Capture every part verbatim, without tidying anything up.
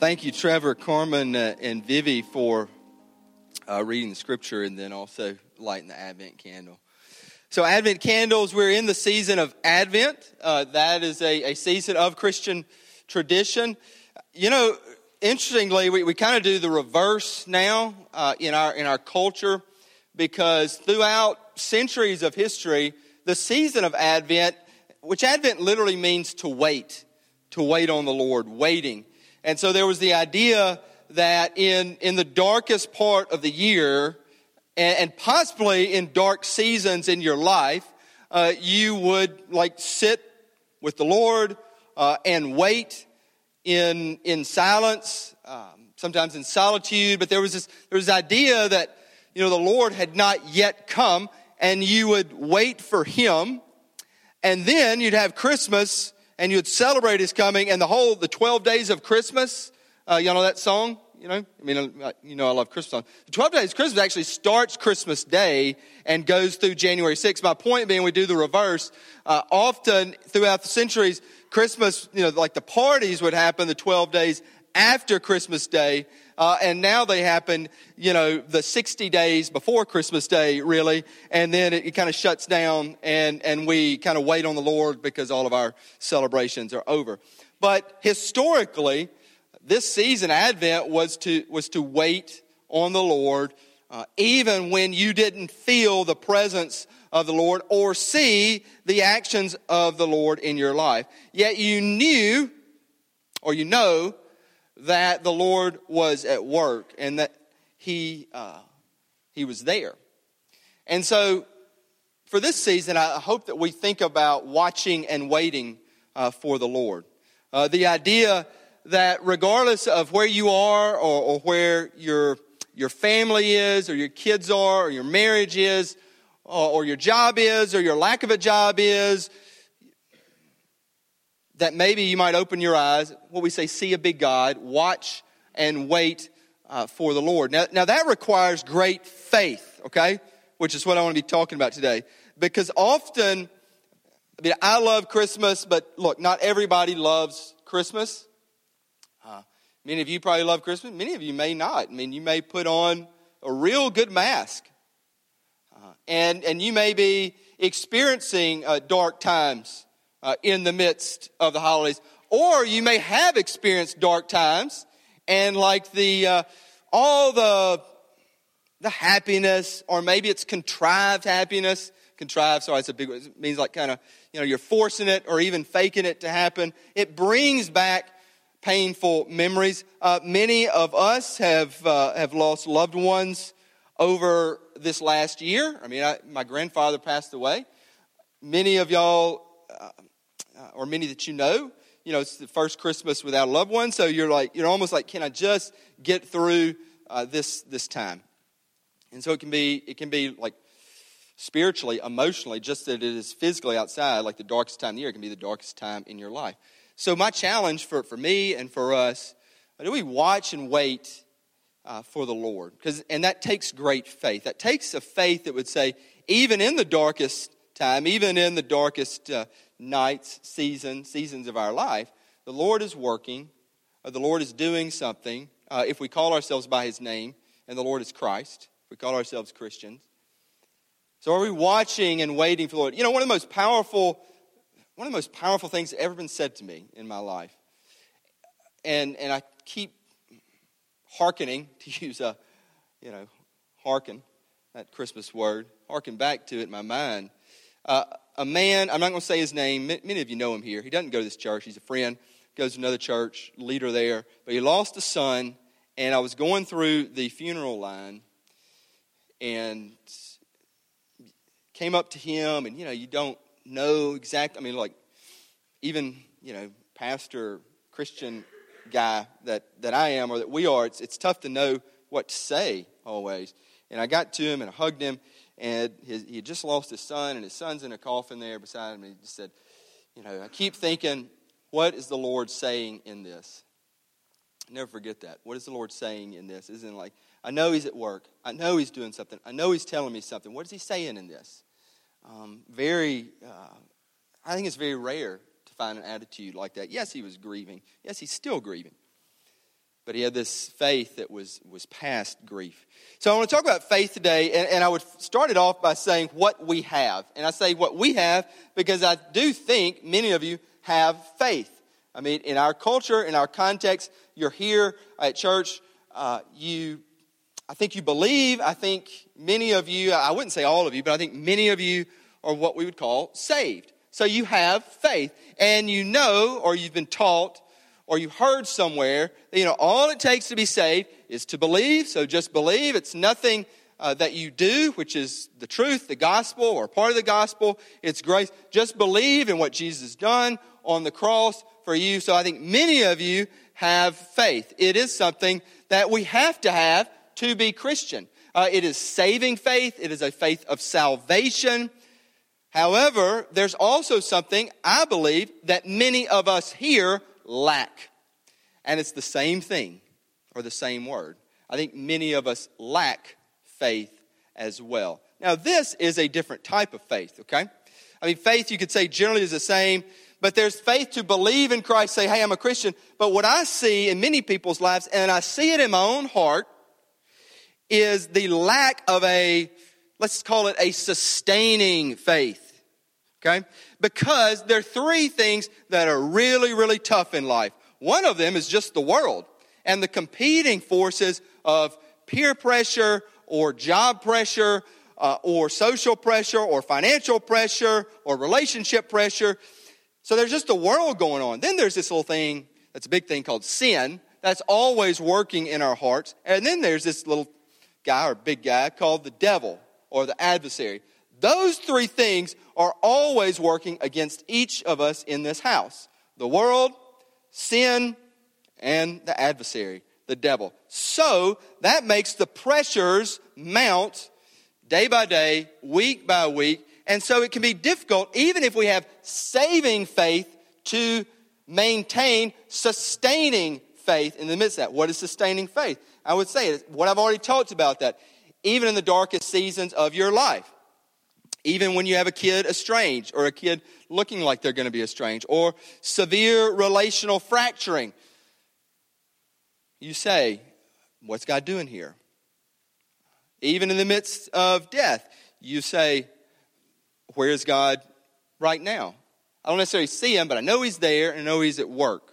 Thank you, Trevor, Carmen, uh, and Vivi for uh, reading the scripture and then also lighting the Advent candle. So Advent candles, we're in the season of Advent. Uh, that is a, a season of Christian tradition. You know, interestingly, we, we kind of do the reverse now uh, in our in our culture, because throughout centuries of history, the season of Advent, which Advent literally means to wait, to wait on the Lord, waiting. And so there was the idea that in, in the darkest part of the year, and, and possibly in dark seasons in your life, uh, you would like sit with the Lord uh, and wait in in silence, um, sometimes in solitude. But there was this there was this idea that, you know, the Lord had not yet come, and you would wait for him, and then you'd have Christmas, and you'd celebrate his coming, and the whole, the twelve days of Christmas, uh, y'all know that song? You know, I mean, you know I love Christmas songs. The twelve days of Christmas actually starts Christmas Day and goes through January sixth. My point being, we do the reverse. Uh, often, throughout the centuries, Christmas, you know, like the parties would happen the twelve days after Christmas Day, Uh, and now they happen, you know, the sixty days before Christmas Day, really. And then it, it kind of shuts down, and, and we kind of wait on the Lord because all of our celebrations are over. But historically, this season, Advent, was to was to wait on the Lord, uh, even when you didn't feel the presence of the Lord or see the actions of the Lord in your life. Yet you knew, or you know, that the Lord was at work and that he uh, he was there. And so for this season, I hope that we think about watching and waiting uh, for the Lord. Uh, the idea that regardless of where you are, or, or where your your family is, or your kids are, or your marriage is, or, or your job is, or your lack of a job is, that maybe you might open your eyes, what we say, see a big God, watch and wait uh, for the Lord. Now, now that requires great faith, okay, which is what I want to be talking about today. Because often, I mean, I love Christmas, but look, not everybody loves Christmas. Uh, many of you probably love Christmas. Many of you may not. I mean, you may put on a real good mask. Uh, and, and you may be experiencing uh, dark times Uh, in the midst of the holidays. Or you may have experienced dark times, and like the uh, all the the happiness, or maybe it's contrived happiness. Contrived, sorry, it's a big word. It means like kind of, you know, you're forcing it or even faking it to happen. It brings back painful memories. Uh, many of us have uh, have lost loved ones over this last year. I mean, I, my grandfather passed away. Many of y'all, Uh, or many that you know, you know, it's the first Christmas without a loved one. So you're like, you're almost like, can I just get through uh, this this time? And so it can be, it can be like spiritually, emotionally, just that it is physically outside. Like the darkest time of the year, it can be the darkest time in your life. So my challenge for, for me and for us, do we watch and wait uh, for the Lord? Because and that takes great faith. That takes a faith that would say, even in the darkest time, even in the darkest uh, nights, season, seasons of our life, the Lord is working, or the Lord is doing something. Uh, if we call ourselves by his name, and the Lord is Christ, if we call ourselves Christians. So are we watching and waiting for the Lord? You know, one of the most powerful, one of the most powerful things that ever been said to me in my life, and and I keep hearkening, to use a, you know, hearken, that Christmas word, hearken back to it in my mind. Uh, a man, I'm not going to say his name. Many of you know him here. He doesn't go to this church. He's a friend, goes to another church, leader there. But he lost a son, and I was going through the funeral line and came up to him. And, you know, you don't know exactly. I mean, like, even, you know, pastor, Christian guy that, that I am, or that we are, it's, it's tough to know what to say always. And I got to him and I hugged him. And his, he had just lost his son, and his son's in a coffin there beside him. And he just said, you know, I keep thinking, what is the Lord saying in this? I'll never forget that. What is the Lord saying in this? Isn't it like, I know he's at work. I know he's doing something. I know he's telling me something. What is he saying in this? Um, very, uh, I think it's very rare to find an attitude like that. Yes, he was grieving. Yes, he's still grieving. But he had this faith that was, was past grief. So I want to talk about faith today, and, and I would start it off by saying what we have. And I say what we have because I do think many of you have faith. I mean, in our culture, in our context, you're here at church, uh, you, I think you believe, I think many of you, I wouldn't say all of you, but I think many of you are what we would call saved. So you have faith, and you know, or you've been taught, or you heard somewhere, you know, all it takes to be saved is to believe, so just believe. It's nothing uh, that you do, which is the truth, the gospel, or part of the gospel. It's grace. Just believe in what Jesus has done on the cross for you. So I think many of you have faith. It is something that we have to have to be Christian. Uh, it is saving faith. It is a faith of salvation. However, there's also something, I believe, that many of us here lack. And it's the same thing, or the same word. I think many of us lack faith as well. Now, this is a different type of faith, okay? I mean, faith, you could say, generally is the same, but there's faith to believe in Christ, say, hey, I'm a Christian. But what I see in many people's lives, and I see it in my own heart, is the lack of a, let's call it a sustaining faith. Okay? Because there are three things that are really, really tough in life. One of them is just the world and the competing forces of peer pressure or job pressure uh, or social pressure or financial pressure or relationship pressure. So there's just the world going on. Then there's this little thing that's a big thing called sin that's always working in our hearts. And then there's this little guy or big guy called the devil or the adversary. Those three things are always working against each of us in this house. The world, sin, and the adversary, the devil. So that makes the pressures mount day by day, week by week. And so it can be difficult, even if we have saving faith, to maintain sustaining faith in the midst of that. What is sustaining faith? I would say what I've already talked about, that even in the darkest seasons of your life. Even when you have a kid estranged or a kid looking like they're going to be estranged or severe relational fracturing, you say, what's God doing here? Even in the midst of death, you say, where is God right now? I don't necessarily see him, but I know he's there and I know he's at work.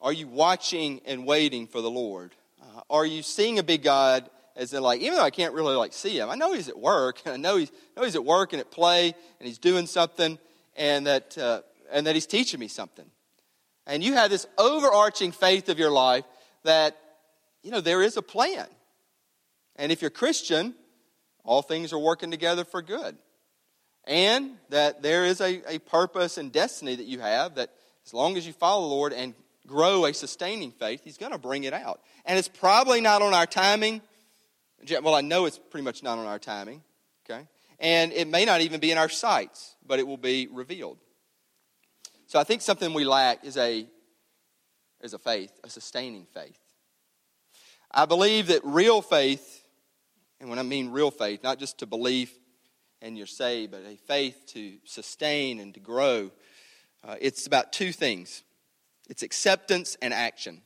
Are you watching and waiting for the Lord? Uh, are you seeing a big God? As in, like, even though I can't really, like, see him, I know he's at work, and I know he's, I know he's at work and at play, and he's doing something, and that uh, and that he's teaching me something. And you have this overarching faith of your life that, you know, there is a plan. And if you're Christian, all things are working together for good. And that there is a, a purpose and destiny that you have that as long as you follow the Lord and grow a sustaining faith, he's going to bring it out. And it's probably not on our timing. Well, I know it's pretty much not on our timing, okay? And it may not even be in our sights, but it will be revealed. So I think something we lack is a is a faith, a sustaining faith. I believe that real faith, and when I mean real faith, not just to believe and you're saved, but a faith to sustain and to grow, uh, it's about two things. It's acceptance and action.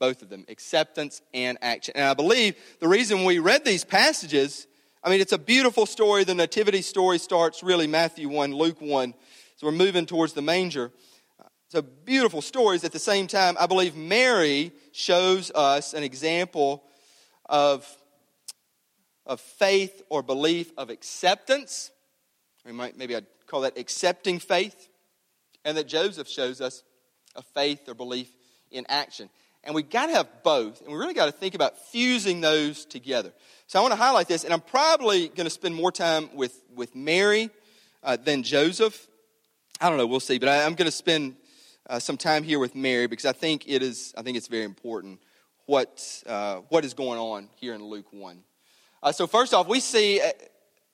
Both of them, acceptance and action. And I believe the reason we read these passages, I mean, it's a beautiful story. The nativity story starts really Matthew one, Luke one. So we're moving towards the manger. It's a beautiful story. At the same time, I believe Mary shows us an example of, of faith or belief of acceptance. We might, maybe I'd call that accepting faith. And that Joseph shows us a faith or belief in action. And we got to have both, and we really got to think about fusing those together. So I want to highlight this, and I'm probably going to spend more time with, with Mary uh, than Joseph. I don't know, we'll see, but I, I'm going to spend uh, some time here with Mary because I think it is. I think it's very important what uh, what is going on here in Luke one. Uh, so first off, we see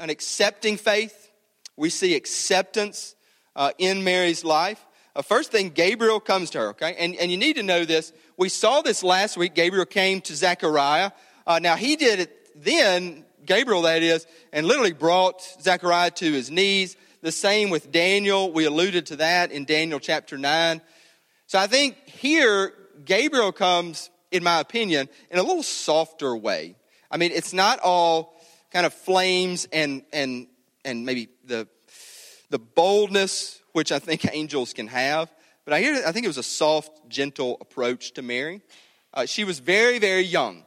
an accepting faith. We see acceptance uh, in Mary's life. Uh, first thing, Gabriel comes to her, okay? And and you need to know this. We saw this last week. Gabriel came to Zechariah. Uh, now, he did it then, Gabriel that is, and literally brought Zechariah to his knees. The same with Daniel. We alluded to that in Daniel chapter nine. So I think here, Gabriel comes, in my opinion, in a little softer way. I mean, it's not all kind of flames and and and maybe the the boldness which I think angels can have. But I hear, I think it was a soft, gentle approach to Mary. Uh, she was very, very young.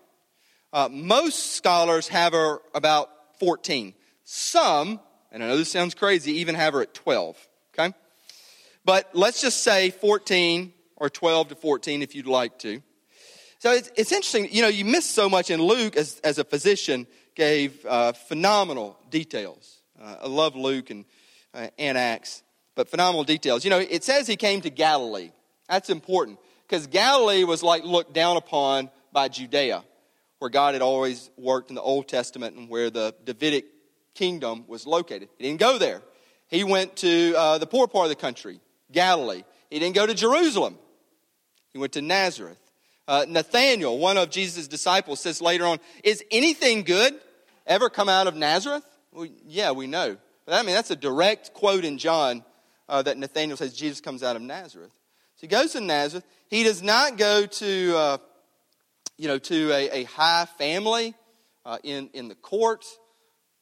Uh, most scholars have her about fourteen. Some, and I know this sounds crazy, even have her at twelve, okay? But let's just say fourteen or twelve to fourteen if you'd like to. So it's, it's interesting, you know, you miss so much in Luke as, as a physician gave uh, phenomenal details. Uh, I love Luke and, uh, and Acts, but phenomenal details. You know, it says he came to Galilee. That's important because Galilee was like looked down upon by Judea, where God had always worked in the Old Testament and where the Davidic kingdom was located. He didn't go there. He went to uh, the poor part of the country, Galilee. He didn't go to Jerusalem. He went to Nazareth. Uh, Nathaniel, one of Jesus' disciples, says later on, is anything good ever come out of Nazareth? Well, yeah, we know. But I mean, that's a direct quote in John uh, that Nathaniel says Jesus comes out of Nazareth. So he goes to Nazareth. He does not go to... Uh, you know, to a, a high family uh, in, in the court,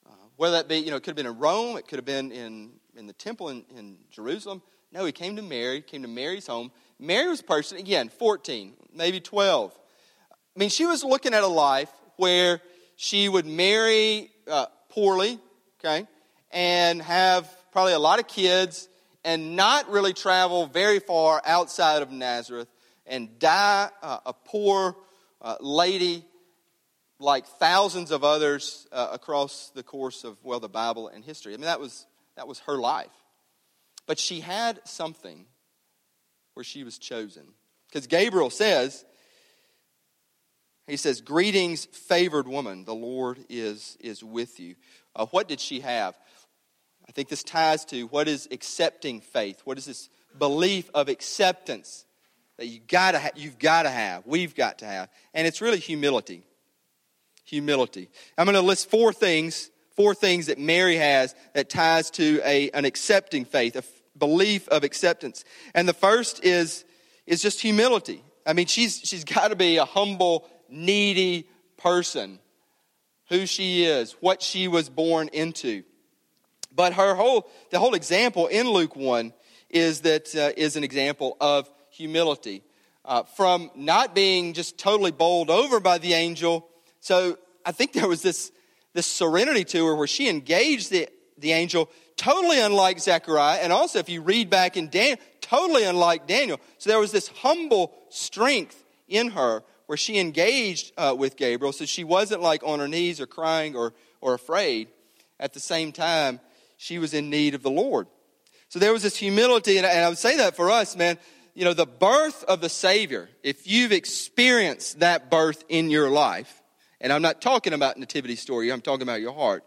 uh, whether that be, you know, it could have been in Rome, it could have been in, in the temple in, in Jerusalem. No, he came to Mary, came to Mary's home. Mary was a person, again, fourteen, maybe twelve. I mean, she was looking at a life where she would marry uh, poorly, okay, and have probably a lot of kids and not really travel very far outside of Nazareth and die uh, a poor Uh, lady, like thousands of others uh, across the course of, well, the Bible and history. I mean, that was that was her life. But she had something where she was chosen. Because Gabriel says, he says, "Greetings, favored woman, the Lord is, is with you." Uh, what did she have? I think this ties to what is accepting faith. What is this belief of acceptance that you gotta ha- you've got to have, we've got to have. And it's really humility. Humility. I'm going to list four things, four things that Mary has that ties to a, an accepting faith, a f- belief of acceptance. And the first is, is just humility. I mean, she's she's got to be a humble, needy person. Who she is, what she was born into. But her whole, the whole example in Luke one is that uh, is an example of humility, uh, from not being just totally bowled over by the angel. So I think there was this, this serenity to her where she engaged the, the angel, totally unlike Zechariah. And also, if you read back in Daniel, totally unlike Daniel. So there was this humble strength in her where she engaged uh, with Gabriel. So she wasn't like on her knees or crying or, or afraid. At the same time, she was in need of the Lord. So there was this humility. And I, and I would say that for us, man, you know, the birth of the Savior, if you've experienced that birth in your life, and I'm not talking about nativity story, I'm talking about your heart,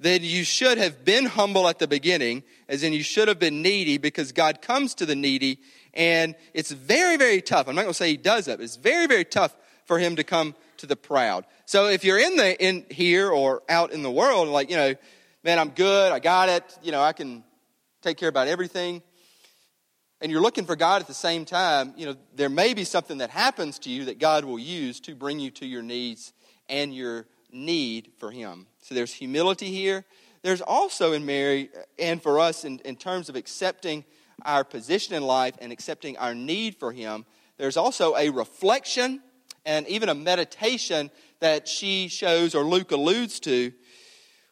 then you should have been humble at the beginning, as in you should have been needy, because God comes to the needy, and it's very, very tough. I'm not going to say he does that, but it's very, very tough for him to come to the proud. So if you're in the in here or out in the world, like, you know, man, I'm good, I got it, you know, I can take care about everything, and you're looking for God at the same time, you know, there may be something that happens to you that God will use to bring you to your needs and your need for him. So there's humility here. There's also in Mary, and for us in, in terms of accepting our position in life and accepting our need for him, there's also a reflection and even a meditation that she shows, or Luke alludes to,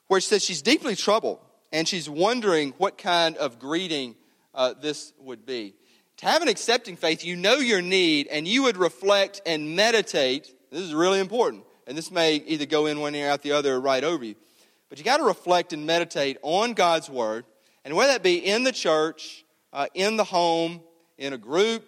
where she says she's deeply troubled and she's wondering what kind of greeting Uh, this would be. To have an accepting faith, you know your need, and you would reflect and meditate. This is really important, and this may either go in one ear, out the other, or right over you. But you got to reflect and meditate on God's word, and whether that be in the church, uh, in the home, in a group,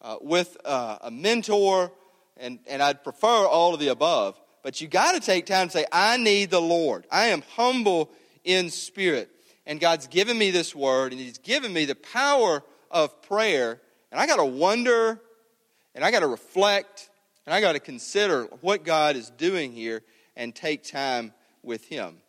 uh, with uh, a mentor, and, and I'd prefer all of the above. But you got to take time to say, I need the Lord. I am humble in spirit. And God's given me this word, and he's given me the power of prayer. And I got to wonder, and I got to reflect, and I got to consider what God is doing here and take time with him.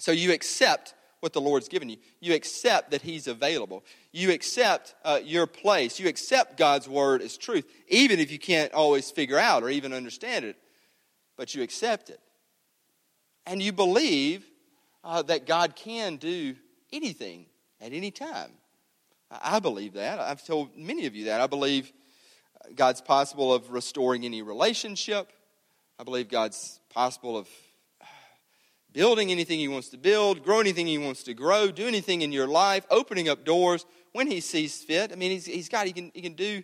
So you accept what the Lord's given you. You accept that he's available. You accept uh, your place. You accept God's word as truth, even if you can't always figure out or even understand it. But you accept it. And you believe uh, that God can do anything at any time. I believe that. I've told many of you that. I believe God's possible of restoring any relationship. I believe God's possible of building anything he wants to build, grow anything he wants to grow, do anything in your life, opening up doors when he sees fit. I mean, he's, he's got, he can, he can do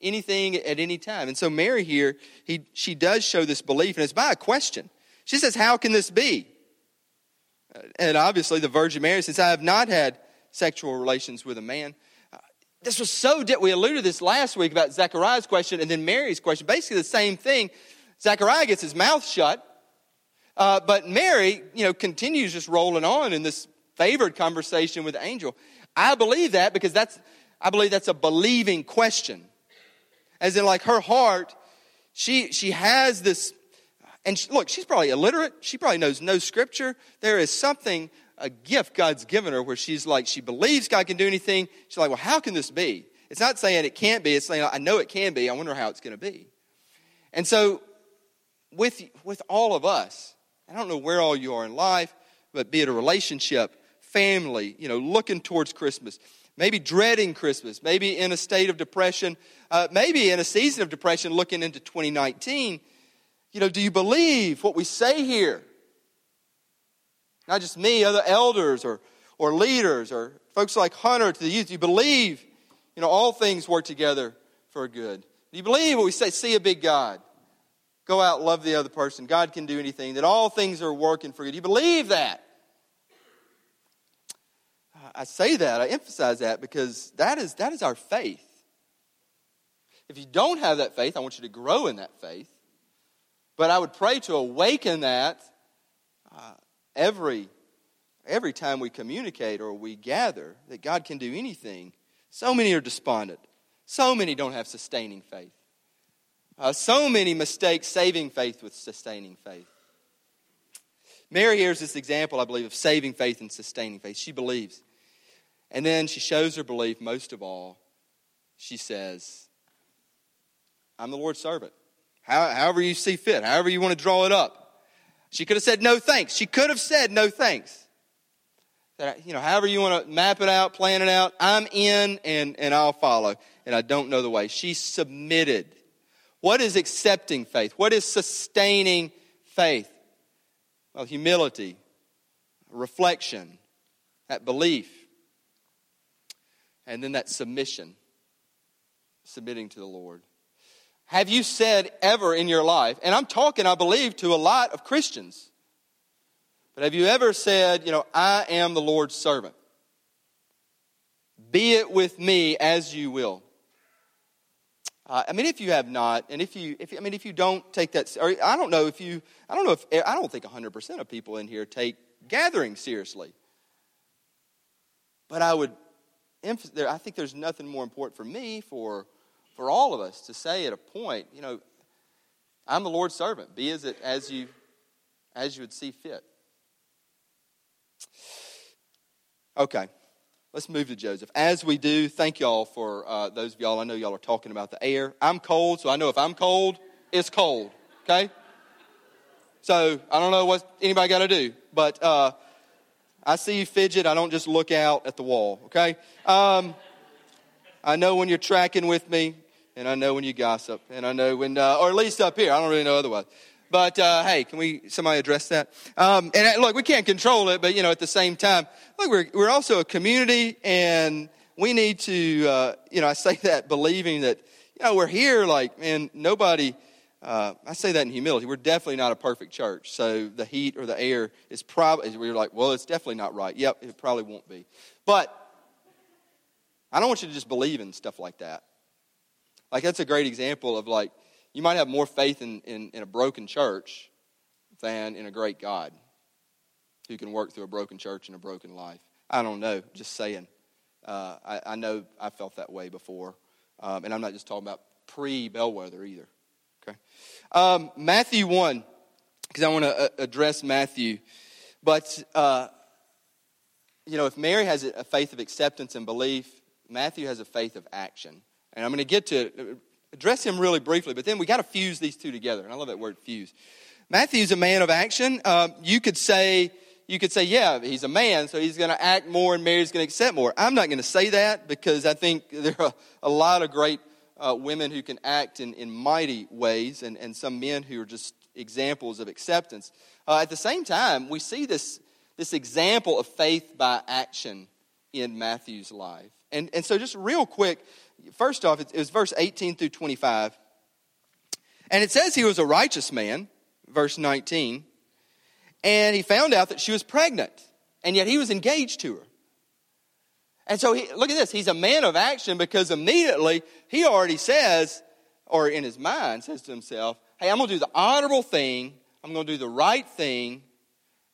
anything at any time. And so Mary here, he, she does show this belief, and it's by a question. She says, how can this be? And obviously the Virgin Mary says, I have not had sexual relations with a man. This was so, di- we alluded to this last week about Zechariah's question and then Mary's question. Basically the same thing. Zechariah gets his mouth shut, uh, but Mary, you know, continues just rolling on in this favored conversation with the angel. I believe that because that's, I believe that's a believing question. As in like her heart, she she has this, and she, look, she's probably illiterate. She probably knows no scripture. There is something, a gift God's given her where she's like, she believes God can do anything. She's like, well, how can this be? It's not saying it can't be. It's saying, I know it can be. I wonder how it's going to be. And so with, with all of us, I don't know where all you are in life, but be it a relationship, family, you know, looking towards Christmas, maybe dreading Christmas, maybe in a state of depression, uh, maybe in a season of depression looking into twenty nineteen, you know, do you believe what we say here? Not just me, other elders or or leaders or folks like Hunter to the youth. Do you believe, you know, all things work together for good? Do you believe what we say? See a big God. Go out, love the other person. God can do anything. That all things are working for you. Do you believe that? I say that, I emphasize that because that is that is our faith. If you don't have that faith, I want you to grow in that faith. But I would pray to awaken that uh, Every every time we communicate or we gather, that God can do anything. So many are despondent. So many don't have sustaining faith. Uh, so many mistake saving faith with sustaining faith. Mary here's this example, I believe, of saving faith and sustaining faith. She believes. And then she shows her belief most of all. She says, I'm the Lord's servant. How, however you see fit, however you want to draw it up. She could have said no thanks. She could have said no thanks. You know, however you want to map it out, plan it out, I'm in and, and I'll follow. And I don't know the way. She submitted. What is accepting faith? What is sustaining faith? Well, humility, reflection, that belief, and then that submission, submitting to the Lord. Have you said ever in your life, and I'm talking, I believe, to a lot of Christians, but have you ever said, you know, I am the Lord's servant. Be it with me as you will. Uh, I mean, if you have not, and if you, if I mean, if you don't take that, or I don't know if you, I don't know if, I don't think one hundred percent of people in here take gathering seriously. But I would, I think there's nothing more important for me, for For all of us to say at a point, you know, I'm the Lord's servant. Be as it as you as you would see fit. Okay, let's move to Joseph. As we do, thank y'all for uh, those of y'all. I know y'all are talking about the air. I'm cold, so I know if I'm cold, it's cold. Okay, so I don't know what anybody got to do, but uh, I see you fidget. I don't just look out at the wall. Okay. Um, I know when you're tracking with me, and I know when you gossip, and I know when, uh, or at least up here. I don't really know otherwise. But, uh, hey, can we, somebody address that? Um, and, look, we can't control it, but, you know, at the same time, look, we're we're also a community, and we need to, uh, you know, I say that believing that, you know, we're here like, man, nobody, uh, I say that in humility. We're definitely not a perfect church, so the heat or the air is probably, we're like, well, it's definitely not right. Yep, it probably won't be. But I don't want you to just believe in stuff like that. Like, that's a great example of, like, you might have more faith in, in, in a broken church than in a great God who can work through a broken church and a broken life. I don't know, just saying. Uh, I, I know I felt that way before, um, and I'm not just talking about pre-Bellwether either, okay? Um, Matthew one, because I want to address Matthew, but uh, you know, if Mary has a faith of acceptance and belief, Matthew has a faith of action. And I'm going to get to address him really briefly, but then we got to fuse these two together. And I love that word, fuse. Matthew's a man of action. Uh, you could say, you could say, yeah, he's a man, so he's going to act more and Mary's going to accept more. I'm not going to say that because I think there are a lot of great uh, women who can act in, in mighty ways and, and some men who are just examples of acceptance. Uh, at the same time, we see this this example of faith by action in Matthew's life. And and so just real quick, first off, it, it was verse eighteen through twenty-five. And it says he was a righteous man, verse nineteen. And he found out that she was pregnant, and yet he was engaged to her. And so he, look at this, he's a man of action because immediately he already says, or in his mind says to himself, hey, I'm going to do the honorable thing, I'm going to do the right thing,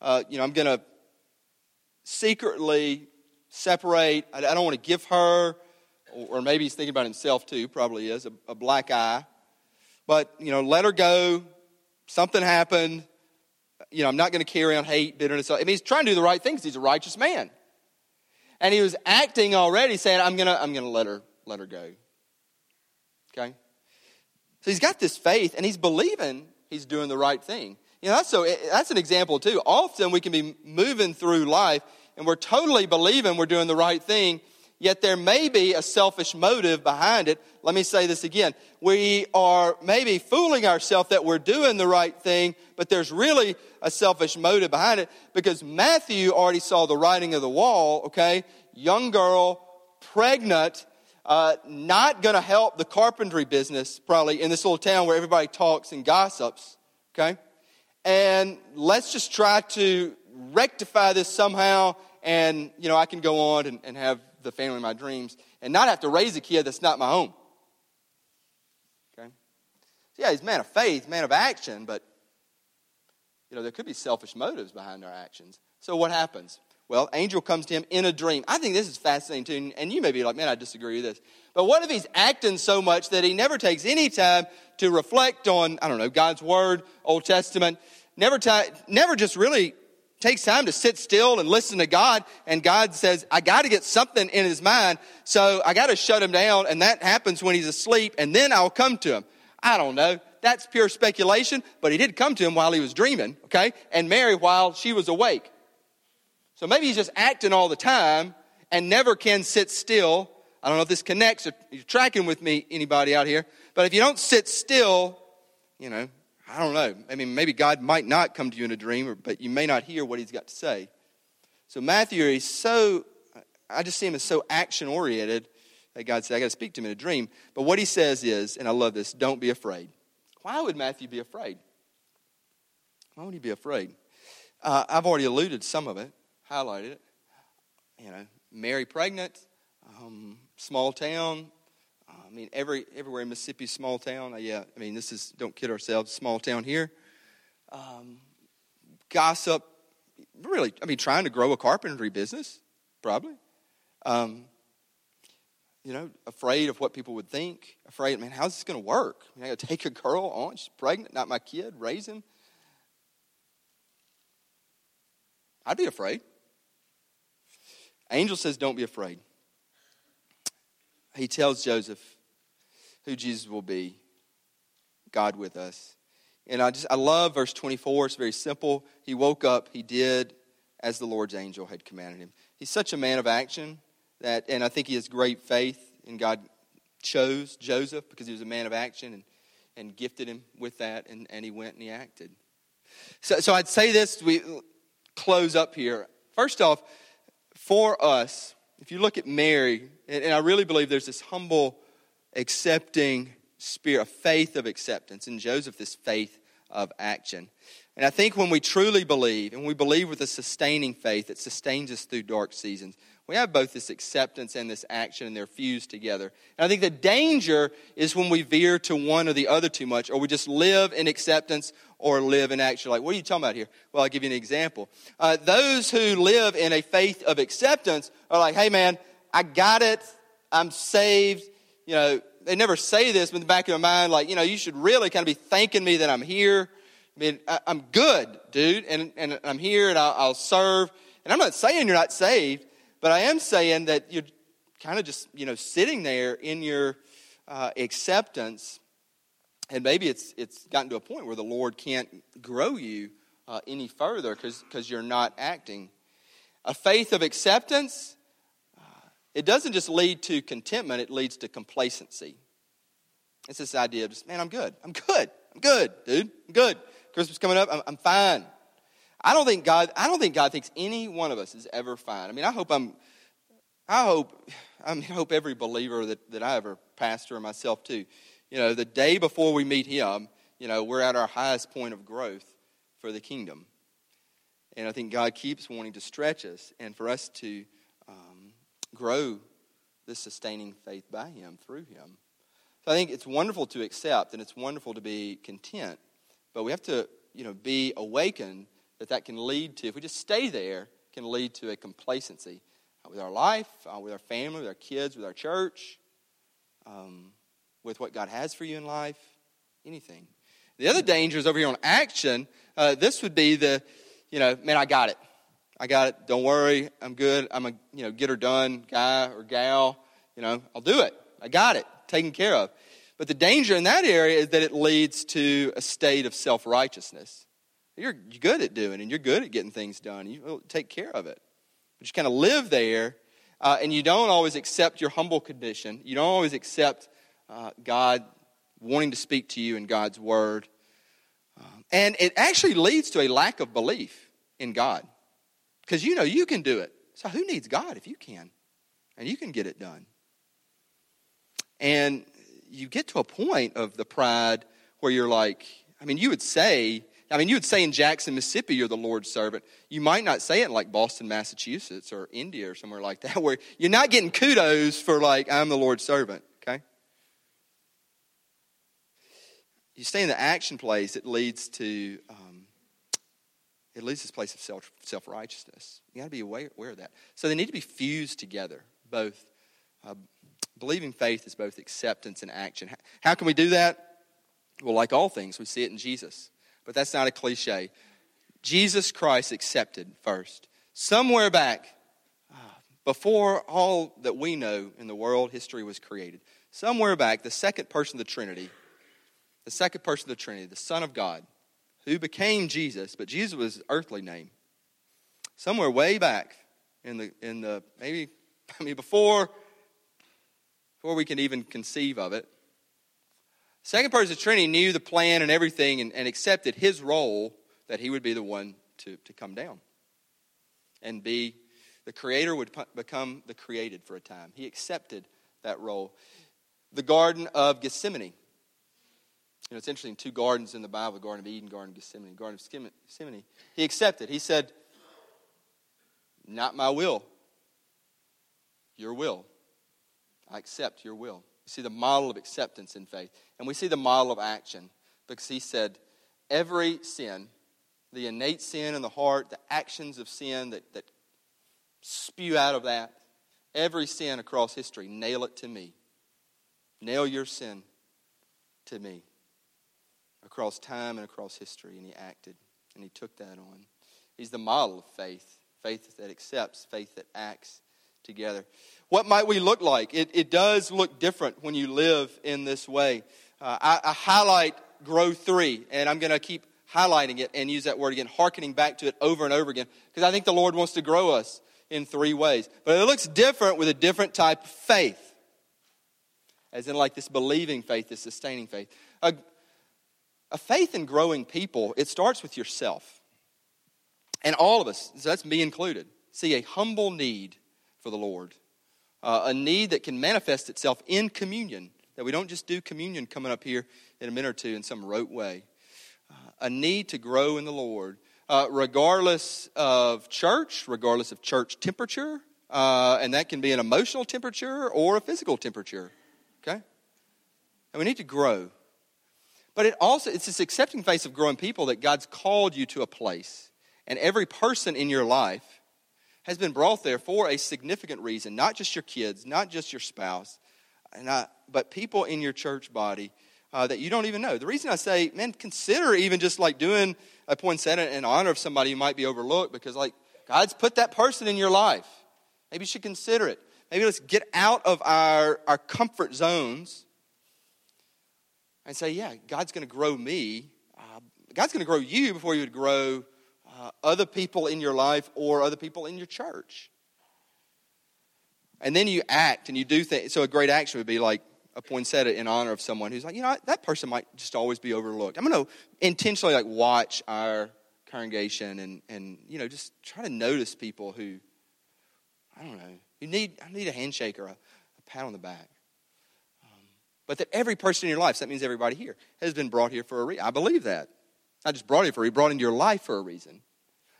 uh, you know, I'm going to secretly separate, I, I don't want to give her, or, or maybe he's thinking about himself too, probably is, a, a black eye, but, you know, let her go, something happened. You know, I'm not going to carry on hate, bitterness. I mean, he's trying to do the right thing because he's a righteous man, and he was acting already, saying, "I'm gonna, I'm gonna let her, let her go." Okay, so he's got this faith, and he's believing he's doing the right thing. You know, that's so that's an example too. Often we can be moving through life, and we're totally believing we're doing the right thing, yet there may be a selfish motive behind it. Let me say this again. We are maybe fooling ourselves that we're doing the right thing, but there's really a selfish motive behind it because Matthew already saw the writing of the wall, okay? Young girl, pregnant, uh, not going to help the carpentry business probably in this little town where everybody talks and gossips, okay? And let's just try to rectify this somehow and, you know, I can go on and, and have the family of my dreams, and not have to raise a kid that's not my own. Okay? So yeah, he's a man of faith, man of action, but you know, there could be selfish motives behind our actions. So what happens? Well, angel comes to him in a dream. I think this is fascinating too, and you may be like, man, I disagree with this. But what if he's acting so much that he never takes any time to reflect on, I don't know, God's Word, Old Testament, never, t- never just really takes time to sit still and listen to God, and God says, I got to get something in his mind, so I got to shut him down, and that happens when he's asleep, and then I'll come to him. I don't know. That's pure speculation, but he did come to him while he was dreaming, okay, and Mary while she was awake. So maybe he's just acting all the time and never can sit still. I don't know if this connects or you're tracking with me, anybody out here, but if you don't sit still, you know, I don't know. I mean, maybe God might not come to you in a dream, or, but you may not hear what he's got to say. So Matthew, he's so, I just see him as so action-oriented that God said, I got to speak to him in a dream. But what he says is, and I love this, don't be afraid. Why would Matthew be afraid? Why would he be afraid? Uh, I've already alluded to some of it, highlighted it. You know, Mary pregnant, um, small town. I mean, every everywhere in Mississippi, small town. Yeah, I mean, this is, don't kid ourselves, small town here. Um, gossip, really, I mean, trying to grow a carpentry business, probably. Um, you know, afraid of what people would think. Afraid, man, how's this going to work? I mean, I got to take a girl on, she's pregnant, not my kid, raise him. I'd be afraid. Angel says, don't be afraid. He tells Joseph who Jesus will be, God with us. And I just, I love verse twenty-four. It's very simple. He woke up. He did as the Lord's angel had commanded him. He's such a man of action that, and I think he has great faith. And God chose Joseph because he was a man of action and, and gifted him with that. And, and he went and he acted. So, so I'd say this, we close up here. First off, for us, if you look at Mary, and I really believe there's this humble, accepting spirit, a faith of acceptance. In Joseph, this faith of action. And I think when we truly believe, and we believe with a sustaining faith that sustains us through dark seasons, we have both this acceptance and this action, and they're fused together. And I think the danger is when we veer to one or the other too much, or we just live in acceptance or live in action. Like, what are you talking about here? Well, I'll give you an example. Uh, those who live in a faith of acceptance are like, hey, man, I got it. I'm saved. You know, they never say this, but in the back of their mind, like, you know, you should really kind of be thanking me that I'm here. I mean, I, I'm good, dude, and, and I'm here, and I'll, I'll serve. And I'm not saying you're not saved, but I am saying that you're kind of just, you know, sitting there in your uh, acceptance. And maybe it's it's gotten to a point where the Lord can't grow you uh, any further because because you're not acting. A faith of acceptance, uh, it doesn't just lead to contentment, it leads to complacency. It's this idea of just, man, I'm good. I'm good. I'm good, dude. I'm good. Christmas coming up, I'm, I'm fine. I don't think God, I don't think God thinks any one of us is ever fine. I mean, I hope I'm, I hope, I mean, I hope every believer that, that I ever pastor and myself too, you know, the day before we meet him, you know, we're at our highest point of growth for the kingdom. And I think God keeps wanting to stretch us and for us to um, grow this sustaining faith by him, through him. So I think it's wonderful to accept and it's wonderful to be content. But we have to, you know, be awakened that that can lead to, if we just stay there, can lead to a complacency with our life, uh, with our family, with our kids, with our church, um, with what God has for you in life, anything. The other danger is over here on action. Uh, this would be the, you know, man, I got it. I got it. Don't worry. I'm good. I'm a, you know, get her done guy or gal. You know, I'll do it. I got it. Taken care of. But the danger in that area is that it leads to a state of self-righteousness. You're good at doing, and you're good at getting things done. You take care of it. But you kind of live there, uh, and you don't always accept your humble condition. You don't always accept uh, God wanting to speak to you in God's word. Um, and it actually leads to a lack of belief in God. Because you know you can do it. So who needs God if you can? And you can get it done. And you get to a point of the pride where you're like, I mean, you would say, I mean, you would say in Jackson, Mississippi, you're the Lord's servant. You might not say it like Boston, Massachusetts, or India or somewhere like that, where you're not getting kudos for like, I'm the Lord's servant, okay? You stay in the action place, it leads to, um, it leads to this place of self, self-righteousness. You gotta be aware, aware of that. So they need to be fused together, both. Uh, Believing faith is both acceptance and action. How can we do that? Well, like all things, we see it in Jesus. But that's not a cliche. Jesus Christ accepted first. Somewhere back, before all that we know in the world, history was created. Somewhere back, the second person of the Trinity, the second person of the Trinity, the Son of God, who became Jesus, but Jesus was his earthly name. Somewhere way back in the, in the maybe, I mean, before... before we can even conceive of it. Second person of the Trinity knew the plan and everything and, and accepted his role that he would be the one to, to come down. And be, the creator would become the created for a time. He accepted that role. The Garden of Gethsemane. You know, it's interesting, two gardens in the Bible, the Garden of Eden, Garden of Gethsemane. Garden of Gethsemane, he accepted. He said, not my will, your will. I accept your will. You see the model of acceptance in faith. And we see the model of action. Because he said, every sin, the innate sin in the heart, the actions of sin that, that spew out of that, every sin across history, nail it to me. Nail your sin to me. Across time and across history. And he acted. And he took that on. He's the model of faith. Faith that accepts. Faith that acts together. What might we look like? It it does look different when you live in this way. Uh, I, I highlight grow three, and I'm going to keep highlighting it and use that word again, hearkening back to it over and over again, because I think the Lord wants to grow us in three ways. But it looks different with a different type of faith, as in like this believing faith, this sustaining faith. A, a faith in growing people, it starts with yourself. And all of us, so that's me included, see a humble need for the Lord. Uh, a need that can manifest itself in communion, that we don't just do communion coming up here in a minute or two in some rote way. Uh, a need to grow in the Lord, uh, regardless of church, regardless of church temperature, uh, and that can be an emotional temperature or a physical temperature, okay? And we need to grow. But it also, it's this accepting face of growing people that God's called you to a place, and every person in your life has been brought there for a significant reason, not just your kids, not just your spouse, and I, but people in your church body uh, that you don't even know. The reason I say, man, consider even just like doing a poinsettia in honor of somebody who might be overlooked, because like God's put that person in your life. Maybe you should consider it. Maybe let's get out of our, our comfort zones and say, yeah, God's going to grow me. Uh, God's going to grow you before you would grow uh, other people in your life or other people in your church. And then you act and you do things. So a great action would be like a poinsettia in honor of someone who's like, you know, that person might just always be overlooked. I'm going to intentionally like watch our congregation and, and, you know, just try to notice people who, I don't know, you need, I need a handshake or a, a pat on the back. Um, but that every person in your life, so that means everybody here, has been brought here for a reason. I believe that. Not just brought here for a reason, brought into your life for a reason.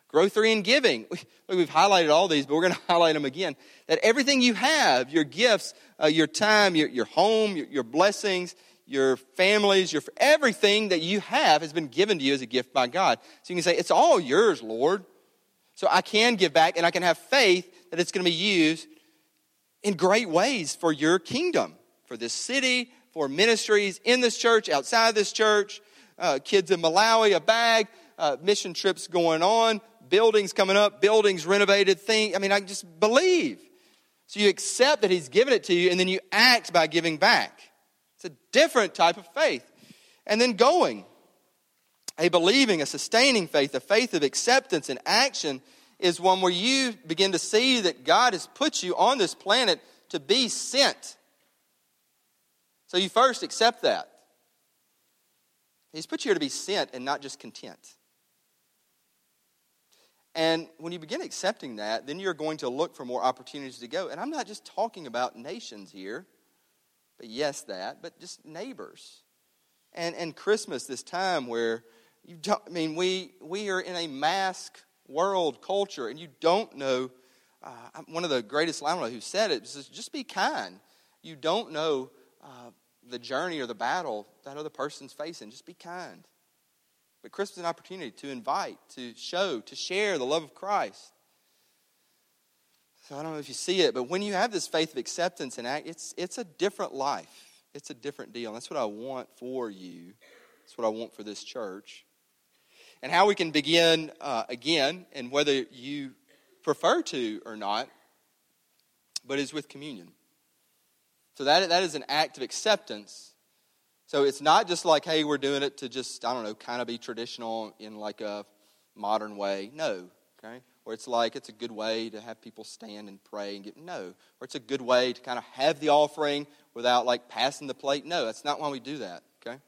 Grow three in giving. We, we've highlighted all these, but we're going to highlight them again. That everything you have, your gifts, uh, your time, your, your home, your, your blessings, your families, your everything that you have has been given to you as a gift by God. So you can say, it's all yours, Lord. So I can give back and I can have faith that it's going to be used in great ways for your kingdom, for this city, for ministries in this church, outside this church, uh, kids in Malawi, a bag, uh, mission trips going on, buildings coming up, buildings renovated, thing. I mean, I just believe. So you accept that he's given it to you, and then you act by giving back. It's a different type of faith. And then going, a believing, a sustaining faith, a faith of acceptance and action is one where you begin to see that God has put you on this planet to be sent. So you first accept that. He's put you here to be sent and not just content. And when you begin accepting that, then you're going to look for more opportunities to go. And I'm not just talking about nations here, but yes, that, but just neighbors. And and Christmas, this time where, you don't, I mean, we we are in a mask world culture, and you don't know. Uh, one of the greatest, I don't know who said it, says, just be kind. You don't know uh, the journey or the battle that other person's facing. Just be kind. But Christmas is an opportunity to invite, to show, to share the love of Christ. So I don't know if you see it, but when you have this faith of acceptance and act, it's it's a different life. It's a different deal. And that's what I want for you. That's what I want for this church. And how we can begin uh, again, and whether you prefer to or not, but is with communion. So that that is an act of acceptance. So it's not just like, hey, we're doing it to just, I don't know, kind of be traditional in like a modern way. No, okay? Or it's like it's a good way to have people stand and pray and get, no. Or it's a good way to kind of have the offering without like passing the plate. No, that's not why we do that, okay?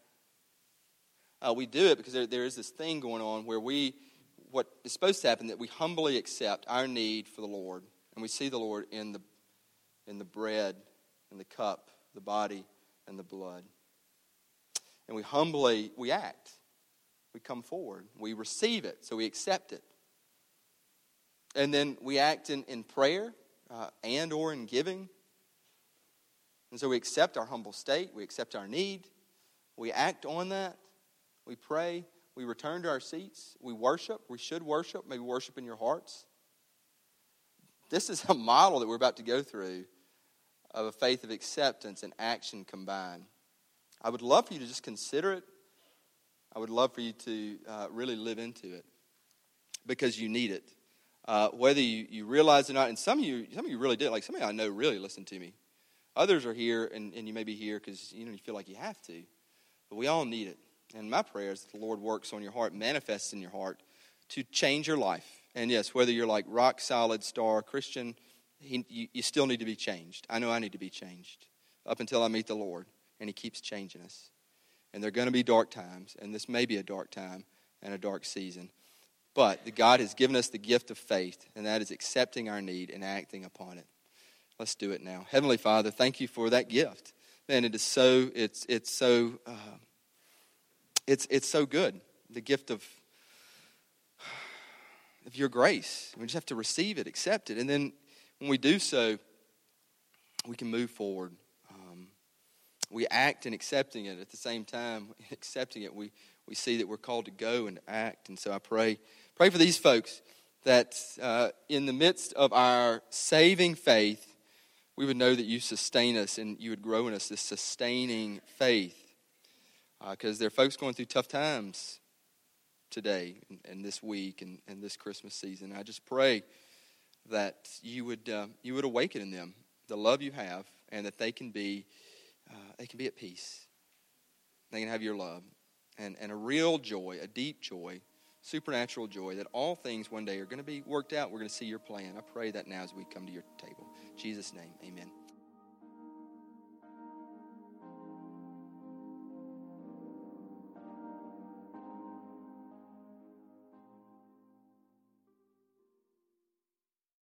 Uh, we do it because there, there is this thing going on where we, what is supposed to happen, that we humbly accept our need for the Lord, and we see the Lord in the in the bread, in the cup, the body, and the blood. And we humbly, we act. We come forward. We receive it, so we accept it. And then we act in, in prayer uh, and or in giving. And so we accept our humble state. We accept our need. We act on that. We pray, we return to our seats, we worship, we should worship, maybe worship in your hearts. This is a model that we're about to go through of a faith of acceptance and action combined. I would love for you to just consider it. I would love for you to uh, really live into it because you need it. Uh, whether you, you realize it or not, and some of you some of you really did, like some of you I know really listen to me. Others are here, and, and you may be here because you know you feel like you have to, but we all need it. And my prayer is that the Lord works on your heart, manifests in your heart to change your life. And yes, whether you're like rock solid star Christian, he, you, you still need to be changed. I know I need to be changed up until I meet the Lord, and he keeps changing us. And there are going to be dark times, and this may be a dark time and a dark season. But the God has given us the gift of faith, and that is accepting our need and acting upon it. Let's do it now. Heavenly Father, thank you for that gift. Man, it is so, it's, it's so... Uh, It's it's so good, the gift of, of your grace. We just have to receive it, accept it. And then when we do so, we can move forward. Um, we act in accepting it. At the same time, accepting it, we, we see that we're called to go and act. And so I pray, pray for these folks that uh, in the midst of our saving faith, we would know that you sustain us and you would grow in us this sustaining faith. Because uh, there are folks going through tough times. today and, and this week and, and this Christmas season. I just pray that you would uh, you would awaken in them the love you have, and that they can be uh, they can be at peace. They can have your love and, and a real joy, a deep joy, supernatural joy, that all things one day are going to be worked out. We're going to see your plan. I pray that now as we come to your table. In Jesus' name, amen.